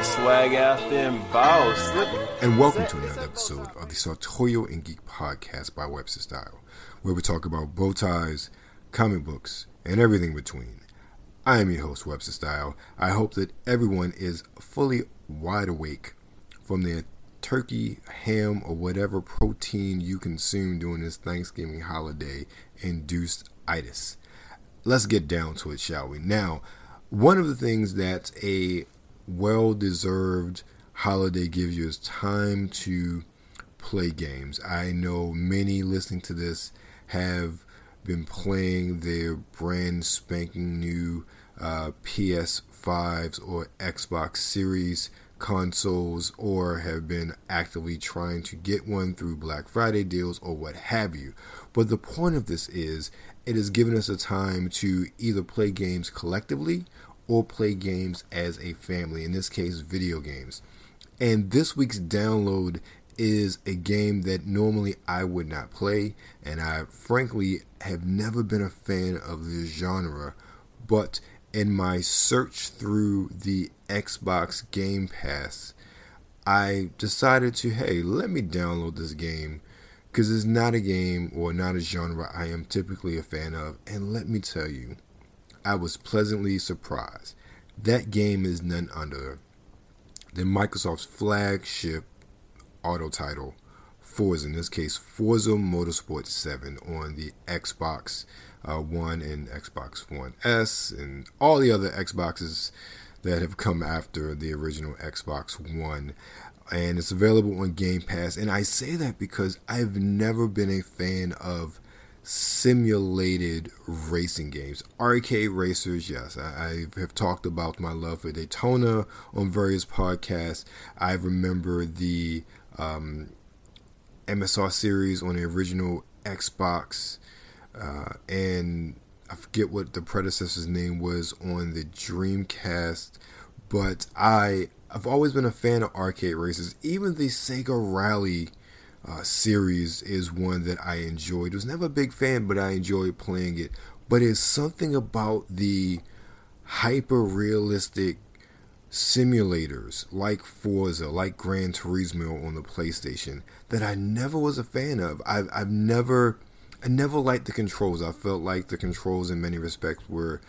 the swag out there and boss. And welcome to another episode of the Sartorial and Geek Podcast by Webster Style, where we talk about bow ties, comic books, and everything in between. I am your host, Webster Style. I hope that everyone is fully wide awake from their turkey, ham, or whatever protein you consume during this Thanksgiving holiday-induced itis. Let's get down to it, shall we? Now, one of the things that a well-deserved holiday gives you is time to play games. I know many listening to this have been playing their brand spanking new PS5s or Xbox Series consoles, or have been actively trying to get one through Black Friday deals or what have you. But the point of this is, it has given us a time to either play games collectively or play games as a family, in this case video games. And this week's download is a game that normally I would not play, and I frankly have never been a fan of this genre, but in my search through the Xbox Game Pass, I decided to, hey, let me download this game, because it's not a game or not a genre I am typically a fan of. And let me tell you, I was pleasantly surprised. That game is none other than Microsoft's flagship auto title, Forza, in this case Forza Motorsport 7, on the Xbox One and Xbox One S and all the other Xboxes that have come after the original Xbox One. And it's available on Game Pass. And I say that because I've never been a fan of simulated racing games. Arcade racers, yes. I have talked about my love for Daytona on various podcasts. I remember the MSR series on the original Xbox, and I forget what the predecessor's name was on the Dreamcast, but I've always been a fan of arcade races. Even the Sega Rally series is one that I enjoyed. I was never a big fan, but I enjoyed playing it. But it's something about the hyper-realistic simulators like Forza, like Gran Turismo on the PlayStation, that I never was a fan of. I never liked the controls. I felt like the controls in many respects were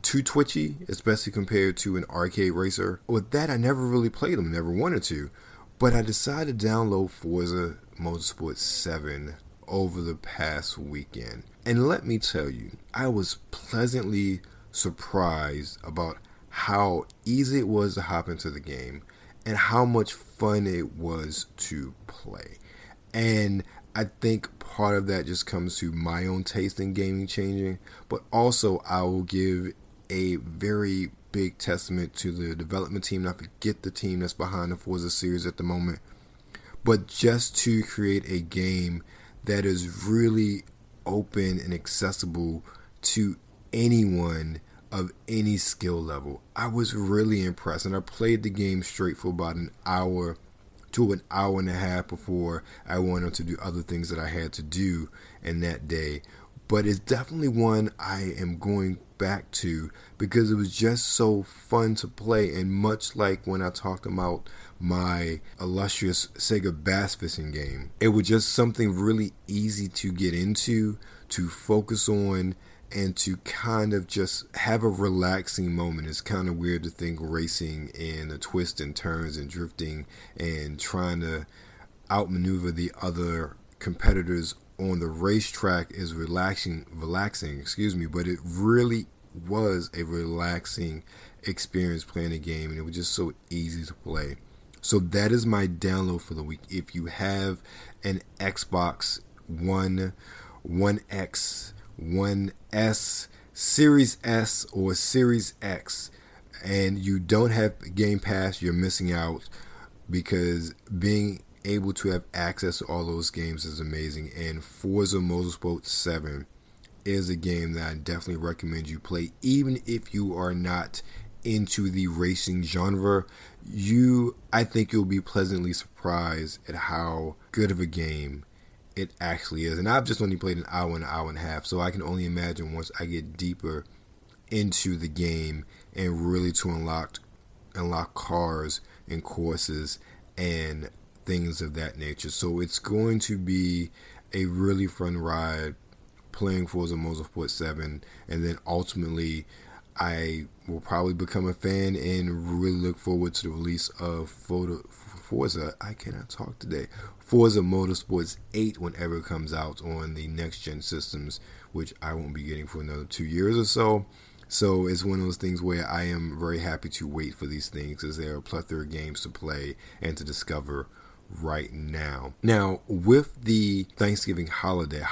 too twitchy, especially compared to an arcade racer. With that, I never really played them, never wanted to. But I decided to download Forza Motorsport 7 over the past weekend. And let me tell you, I was pleasantly surprised about how easy it was to hop into the game and how much fun it was to play. And I think part of that just comes to my own taste in gaming changing, but also I will give a very big testament to the development team. And I forget the team that's behind the Forza series at the moment, but just to create a game that is really open and accessible to anyone of any skill level, I was really impressed. And I played the game straight for about an hour to an hour and a half before I wanted to do other things that I had to do in that day. But it's definitely one I am going back to because it was just so fun to play. And much like when I talked about my illustrious Sega Bass Fishing game, it was just something really easy to get into, to focus on, and to kind of just have a relaxing moment. It's kind of weird to think racing and the twists and turns and drifting and trying to outmaneuver the other competitors on the racetrack is relaxing, but it really was a relaxing experience playing the game, and it was just so easy to play. So that is my download for the week. If you have an Xbox One, One X, One S, Series S, or Series X, and you don't have Game Pass, you're missing out, because being able to have access to all those games is amazing. And Forza Motorsport 7 is a game that I definitely recommend you play. Even if you are not into the racing genre, I think you'll be pleasantly surprised at how good of a game it actually is. And I've just only played an hour and a half, so I can only imagine once I get deeper into the game and really to unlock unlock cars and courses and things of that nature. So it's going to be a really fun ride playing Forza Motorsport 7, and then ultimately I will probably become a fan and really look forward to the release of Forza Motorsport 8 whenever it comes out on the next-gen systems, which I won't be getting for another 2 years or so. So it's one of those things where I am very happy to wait for these things, as there are a plethora of games to play and to discover right now. Now, with the Thanksgiving holiday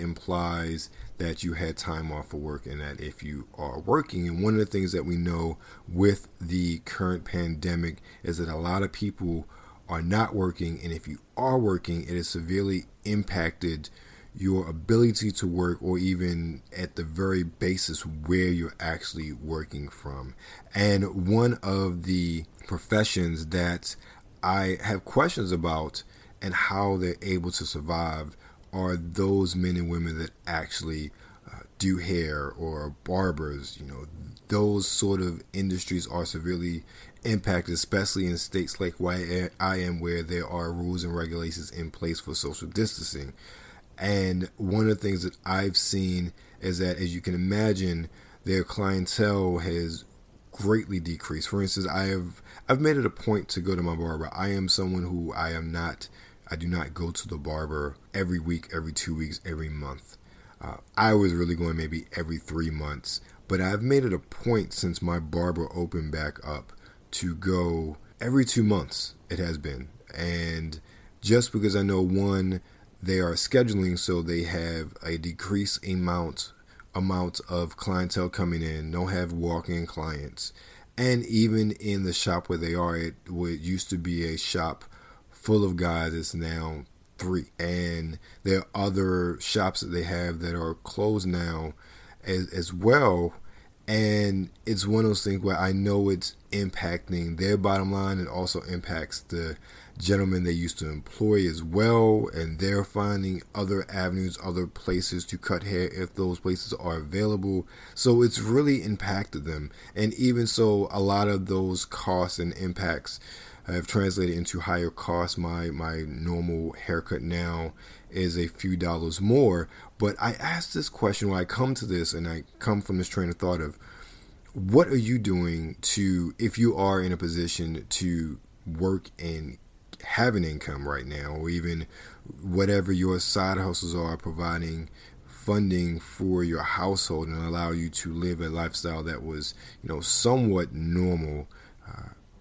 implies that you had time off of work, and that if you are working, and one of the things that we know with the current pandemic is that a lot of people are not working, and if you are working, it has severely impacted your ability to work, or even at the very basis where you're actually working from. And one of the professions that I have questions about and how they're able to survive are those men and women that actually do hair, or barbers. You know, those sort of industries are severely impacted, especially in states like where I am, where there are rules and regulations in place for social distancing. And one of the things that I've seen is that, as you can imagine, their clientele has greatly decreased. For instance, I've made it a point to go to my barber. I am someone who I do not go to the barber every week, every 2 weeks, every month. I was really going maybe every 3 months, but I've made it a point since my barber opened back up to go every 2 months. It has been, and just because I know, one, they are scheduling, so they have a decreased amount of clientele coming in, don't have walk-in clients. And even in the shop where they are, it used to be a shop full of guys, it's now 3. And there are other shops that they have that are closed now as well. And it's one of those things where I know it's impacting their bottom line, and also impacts the gentlemen they used to employ as well, and they're finding other avenues, other places to cut hair if those places are available. So it's really impacted them, and even so, a lot of those costs and impacts have translated into higher costs. My normal haircut now is a few dollars more, but I asked this question when I come to this, and I come from this train of thought of, what are you doing to, if you are in a position to work and have an income right now, or even whatever your side hustles are providing funding for your household and allow you to live a lifestyle that was, you know, somewhat normal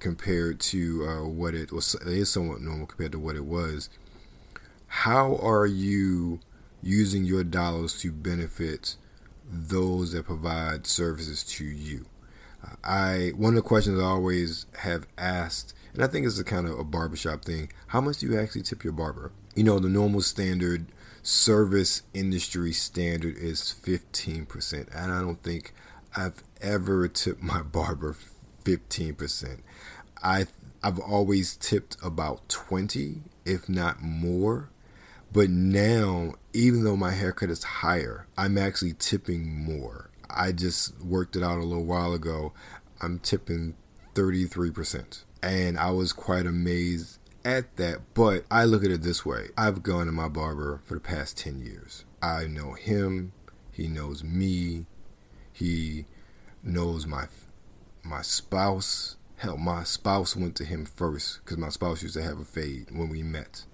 compared to what it was. It is somewhat normal compared to what it was. How are you using your dollars to benefit those that provide services to you? One of the questions I always have asked, and I think it's a kind of a barbershop thing, how much do you actually tip your barber? You know, the normal standard service industry standard is 15%. And I don't think I've ever tipped my barber 15%. I've always tipped about 20, if not more. But now, even though my haircut is higher, I'm actually tipping more. I just worked it out a little while ago. I'm tipping 33%. And I was quite amazed at that, but I look at it this way. I've gone to my barber for the past 10 years. I know him. He knows me. He knows my spouse. Hell, my spouse went to him first, because my spouse used to have a fade when we met.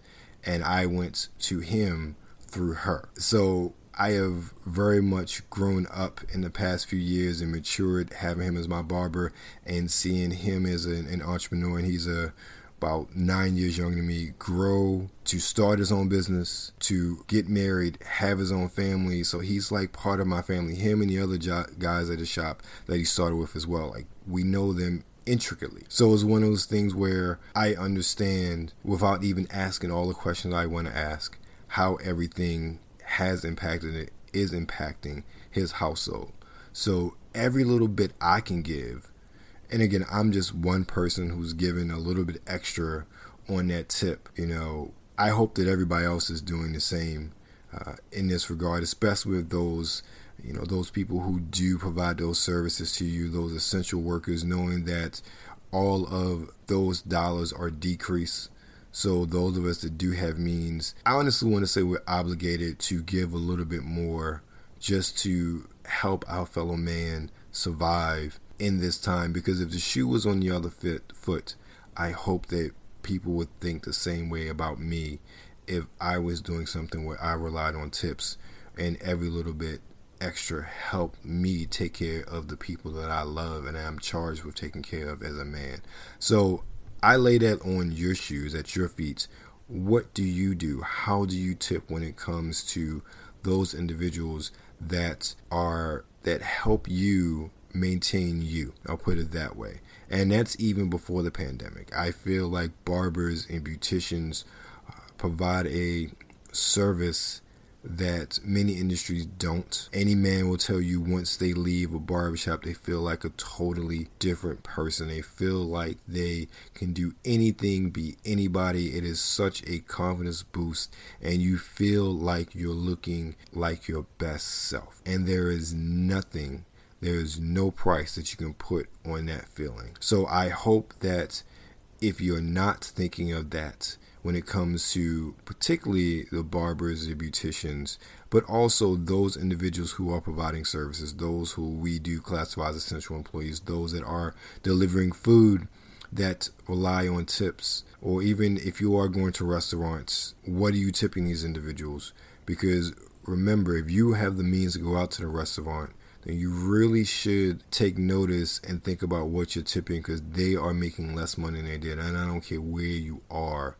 And I went to him through her. So I have very much grown up in the past few years and matured, having him as my barber and seeing him as an entrepreneur. And he's about 9 years younger than me, grow to start his own business, to get married, have his own family. So he's like part of my family, him and the other guys at the shop that he started with as well. Like, we know them intricately. So it's one of those things where I understand, without even asking all the questions I want to ask, how everything has impacted it, is impacting his household. So every little bit I can give, and again, I'm just one person who's giving a little bit extra on that tip. You know, I hope that everybody else is doing the same in this regard, especially with those, you know, those people who do provide those services to you, those essential workers, knowing that all of those dollars are decreased. So those of us that do have means, I honestly want to say we're obligated to give a little bit more just to help our fellow man survive in this time. Because if the shoe was on the other foot, I hope that people would think the same way about me if I was doing something where I relied on tips and every little bit extra helped me take care of the people that I love and I'm charged with taking care of as a man. So I lay that on your shoes, at your feet. What do you do? How do you tip when it comes to those individuals that help you maintain you? I'll put it that way. And that's even before the pandemic. I feel like barbers and beauticians provide a service that many industries don't. Any man will tell you once they leave a barbershop, they feel like a totally different person. They feel like they can do anything, be anybody. It is such a confidence boost, and you feel like you're looking like your best self. And there is no price that you can put on that feeling. So I hope that if you're not thinking of that when it comes to particularly the barbers, the beauticians, but also those individuals who are providing services, those who we do classify as essential employees, those that are delivering food that rely on tips, or even if you are going to restaurants, what are you tipping these individuals? Because remember, if you have the means to go out to the restaurant, then you really should take notice and think about what you're tipping, because they are making less money than they did. And I don't care where you are.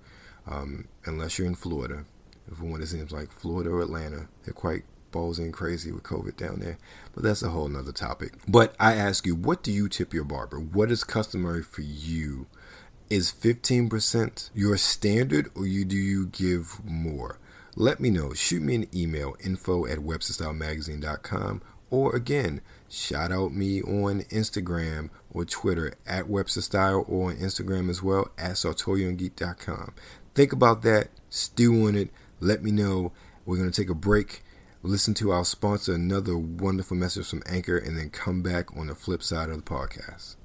Unless you're in Florida, if one, it seems like Florida or Atlanta, they're quite balls in crazy with COVID down there, but that's a whole nother topic. But I ask you, what do you tip your barber? What is customary for you? Is 15% your standard, or do you give more? Let me know. Shoot me an email, info@WebsterStyleMagazine.com, or again, shout out me on Instagram or Twitter at Webster Style, or on Instagram as well at Sartorial and Geek.com. Think about that, stew on it, let me know. We're going to take a break, listen to our sponsor, another wonderful message from Anchor, and then come back on the flip side of the podcast.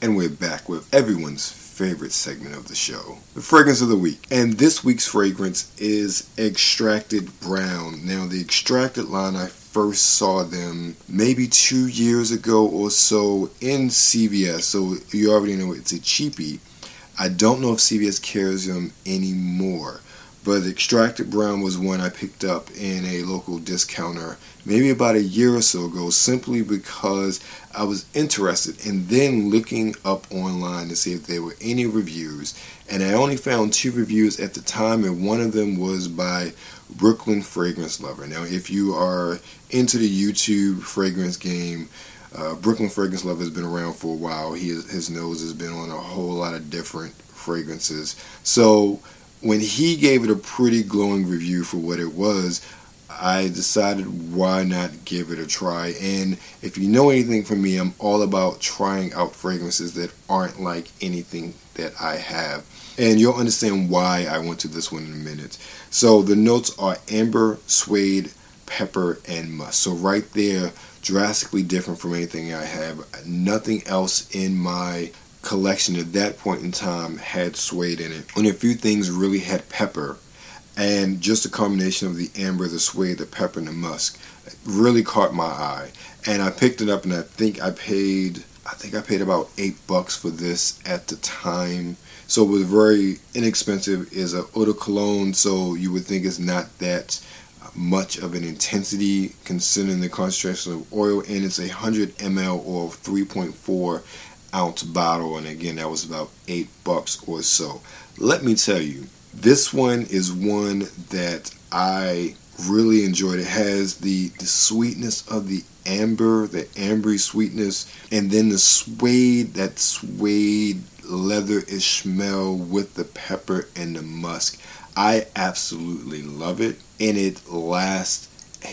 And we're back with everyone's favorite segment of the show, the fragrance of the week. And this week's fragrance is Extracted Brown. Now, the Extracted line, I first saw them maybe 2 years ago or so in CVS. So you already know it's a cheapie. I don't know if CVS carries them anymore. But Extracted Brown was one I picked up in a local discounter maybe about a year or so ago, simply because I was interested, and then looking up online to see if there were any reviews. And I only found 2 reviews at the time, and one of them was by Brooklyn Fragrance Lover. Now, if you are into the YouTube fragrance game, Brooklyn Fragrance Lover has been around for a while. His nose has been on a whole lot of different fragrances. So when he gave it a pretty glowing review for what it was, I decided why not give it a try. And if you know anything from me, I'm all about trying out fragrances that aren't like anything that I have. And you'll understand why I went to this one in a minute. So the notes are amber, suede, pepper, and musk. So right there, drastically different from anything I have. Nothing else in my collection at that point in time had suede in it. Only a few things really had pepper, and just a combination of the amber, the suede, the pepper, and the musk really caught my eye. And I picked it up, and I think I paid about $8 for this at the time. So it was very inexpensive. It's an eau de cologne, so you would think it's not that much of an intensity considering the concentration of oil, and it's 100 ml or 3.4 ounce bottle, and again that was about $8 or so. Let me tell you, this one is one that I really enjoyed. It has the sweetness of the amber, the ambery sweetness, and then the suede, that suede leatherish smell with the pepper and the musk. I absolutely love it, and it lasts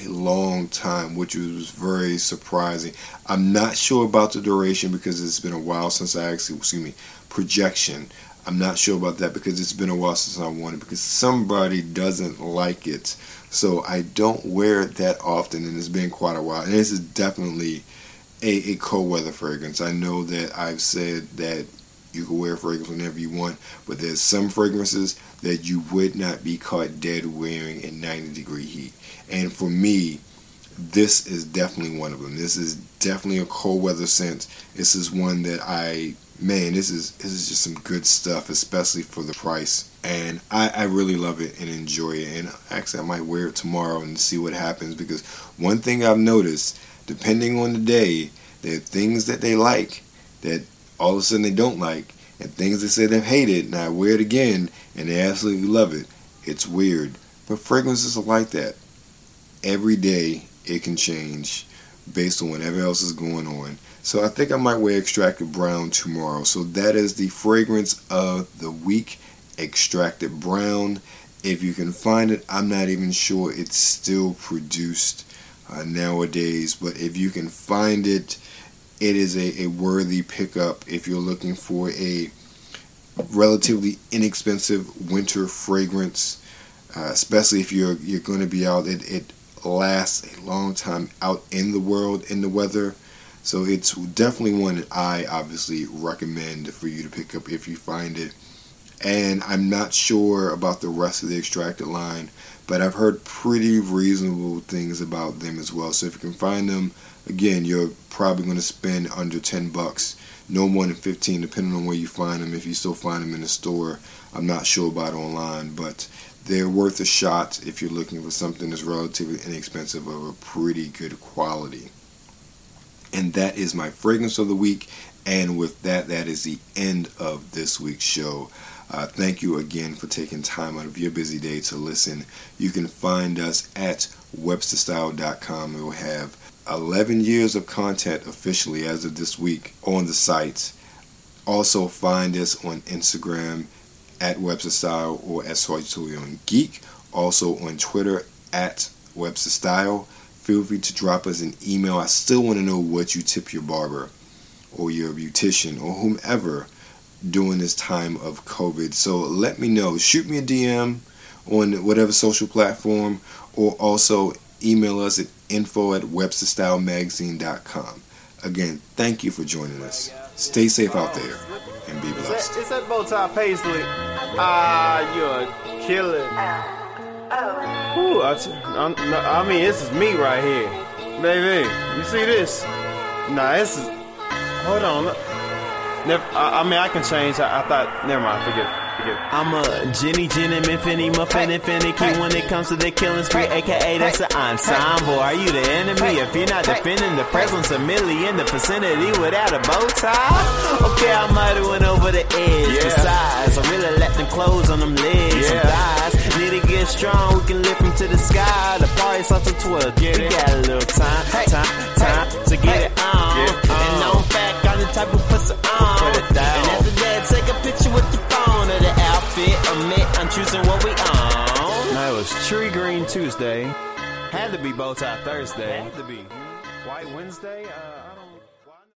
a long time, which was very surprising. I'm not sure about the duration because it's been a while since I actually, projection. I'm not sure about that because it's been a while since I worn it because somebody doesn't like it. So I don't wear it that often, and it's been quite a while. And this is definitely a cold weather fragrance. I know that I've said that you can wear fragrance whenever you want, but there's some fragrances that you would not be caught dead wearing in 90 degree heat. And for me, this is definitely one of them. This is definitely a cold weather scent. This is one that this is just some good stuff, especially for the price. And I really love it and enjoy it. And actually, I might wear it tomorrow and see what happens, because one thing I've noticed, depending on the day, there are things that they like that all of a sudden they don't like, and things they say they've hated, and I wear it again and they absolutely love it. It's weird, but fragrances are like that. Every day it can change based on whatever else is going on. So I think I might wear Extracted Brown tomorrow. So that is the fragrance of the week, Extracted Brown. If you can find it, I'm not even sure it's still produced nowadays, but if you can find it, it is a worthy pickup if you're looking for a relatively inexpensive winter fragrance, especially if you're going to be out. It lasts a long time out in the world, in the weather. So it's definitely one that I obviously recommend for you to pick up if you find it. And I'm not sure about the rest of the Extracted line, but I've heard pretty reasonable things about them as well. So if you can find them, again, you're probably going to spend under $10, no more than $15, depending on where you find them. If you still find them in the store, I'm not sure about online, but they're worth a shot if you're looking for something that's relatively inexpensive of a pretty good quality. And that is my fragrance of the week. And with that, that is the end of this week's show. Thank you again for taking time out of your busy day to listen. You can find us at WebsterStyle.com. We'll have 11 years of content officially as of this week on the site. Also find us on Instagram at WebsterStyle or at Sartorial and Geek. Also on Twitter at WebsterStyle. Feel free to drop us an email. I still want to know what you tip your barber or your beautician or whomever during this time of COVID. So let me know. Shoot me a DM on whatever social platform, or also email us at info@WebsterStyleMagazine.com. Again, thank you for joining us. Stay safe out there and be blessed. It's that Bowtie Paisley. You're killing. Ooh, I mean, this is me right here. Baby, you see this? Nah, this is... Hold on. I can change. I thought... Never mind. Forget it. I'm a Jenny, Minfinny, Muffin, and Finicky when it comes to the killing spree, a.k.a. that's an ensemble. Are you the enemy if you're not defending the presence of Millie in the vicinity without a bow tie? Okay, I might have went over the edge. Yeah. Besides, I really let them clothes on them legs and thighs. Need to get strong. We can lift them to the sky. The party starts at 12. Get we it. Got a little time to get it on. And on fact, I'm the type who puts it on. And after that, take a picture with the phone of the outfit. I'm choosing what we on. Now, it was Tree Green Tuesday. Had to be Bow Tie Thursday. Had to be White Wednesday.